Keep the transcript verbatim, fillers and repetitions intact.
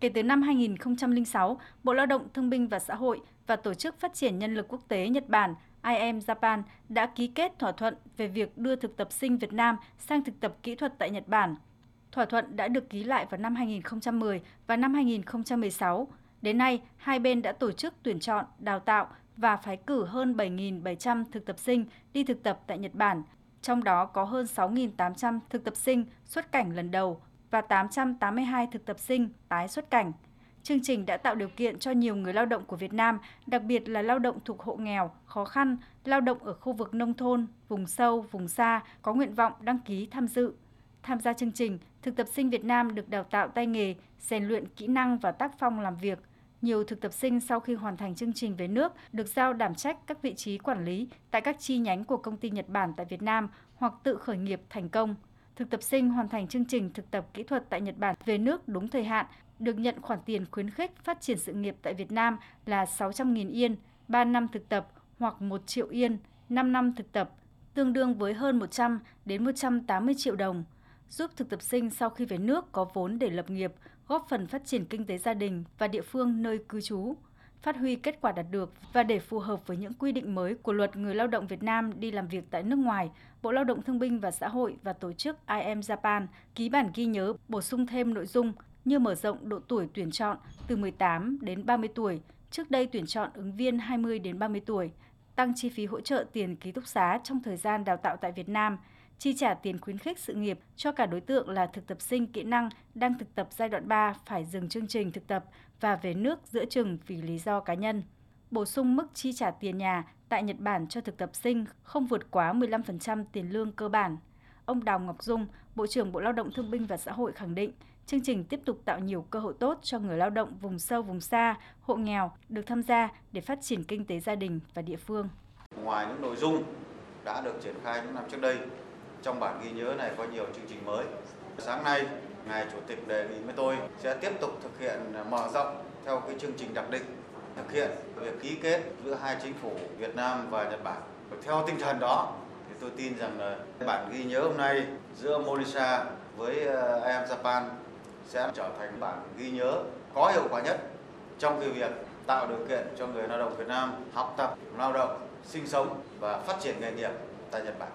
Kể từ năm hai nghìn không trăm lẻ sáu, Bộ Lao động Thương binh và Xã hội và Tổ chức Phát triển Nhân lực Quốc tế Nhật Bản I M Japan đã ký kết thỏa thuận về việc đưa thực tập sinh Việt Nam sang thực tập kỹ thuật tại Nhật Bản. Thỏa thuận đã được ký lại vào năm hai nghìn không trăm mười và năm hai nghìn không trăm mười sáu. Đến nay, hai bên đã tổ chức tuyển chọn, đào tạo và phái cử hơn bảy nghìn bảy trăm thực tập sinh đi thực tập tại Nhật Bản, trong đó có hơn sáu nghìn tám trăm thực tập sinh xuất cảnh lần đầu và tám trăm tám mươi hai thực tập sinh tái xuất cảnh. Chương trình đã tạo điều kiện cho nhiều người lao động của Việt Nam, đặc biệt là lao động thuộc hộ nghèo, khó khăn, lao động ở khu vực nông thôn, vùng sâu, vùng xa, có nguyện vọng đăng ký tham dự. Tham gia chương trình, thực tập sinh Việt Nam được đào tạo tay nghề, rèn luyện kỹ năng và tác phong làm việc. Nhiều thực tập sinh sau khi hoàn thành chương trình về nước được giao đảm trách các vị trí quản lý tại các chi nhánh của công ty Nhật Bản tại Việt Nam hoặc tự khởi nghiệp thành công. Thực tập sinh hoàn thành chương trình thực tập kỹ thuật tại Nhật Bản về nước đúng thời hạn, được nhận khoản tiền khuyến khích phát triển sự nghiệp tại Việt Nam là sáu trăm nghìn Yên, ba năm thực tập hoặc một triệu Yên, năm năm thực tập, tương đương với hơn một trăm đến một trăm tám mươi triệu đồng, giúp thực tập sinh sau khi về nước có vốn để lập nghiệp, góp phần phát triển kinh tế gia đình và địa phương nơi cư trú, phát huy kết quả đạt được và để phù hợp với những quy định mới của Luật Người lao động Việt Nam đi làm việc tại nước ngoài, Bộ Lao động Thương binh và Xã hội và Tổ chức I M Japan ký bản ghi nhớ bổ sung thêm nội dung như mở rộng độ tuổi tuyển chọn từ mười tám đến ba mươi tuổi, trước đây tuyển chọn ứng viên hai mươi đến ba mươi tuổi, tăng chi phí hỗ trợ tiền ký túc xá trong thời gian đào tạo tại Việt Nam, chi trả tiền khuyến khích sự nghiệp cho cả đối tượng là thực tập sinh kỹ năng đang thực tập giai đoạn ba phải dừng chương trình thực tập và về nước giữa chừng vì lý do cá nhân. Bổ sung mức chi trả tiền nhà tại Nhật Bản cho thực tập sinh không vượt quá mười lăm phần trăm tiền lương cơ bản. Ông Đào Ngọc Dung, Bộ trưởng Bộ Lao động Thương binh và Xã hội khẳng định, chương trình tiếp tục tạo nhiều cơ hội tốt cho người lao động vùng sâu vùng xa, hộ nghèo được tham gia để phát triển kinh tế gia đình và địa phương. Ngoài những nội dung đã được triển khai những năm trước đây, trong bản ghi nhớ này có nhiều chương trình mới. Sáng nay, Ngài Chủ tịch đề nghị với tôi sẽ tiếp tục thực hiện mở rộng theo cái chương trình đặc định, thực hiện việc ký kết giữa hai chính phủ Việt Nam và Nhật Bản. Theo tinh thần đó, thì tôi tin rằng là bản ghi nhớ hôm nay giữa MOLISA với I M Japan sẽ trở thành bản ghi nhớ có hiệu quả nhất trong cái việc tạo điều kiện cho người lao động Việt Nam học tập, lao động, sinh sống và phát triển nghề nghiệp tại Nhật Bản.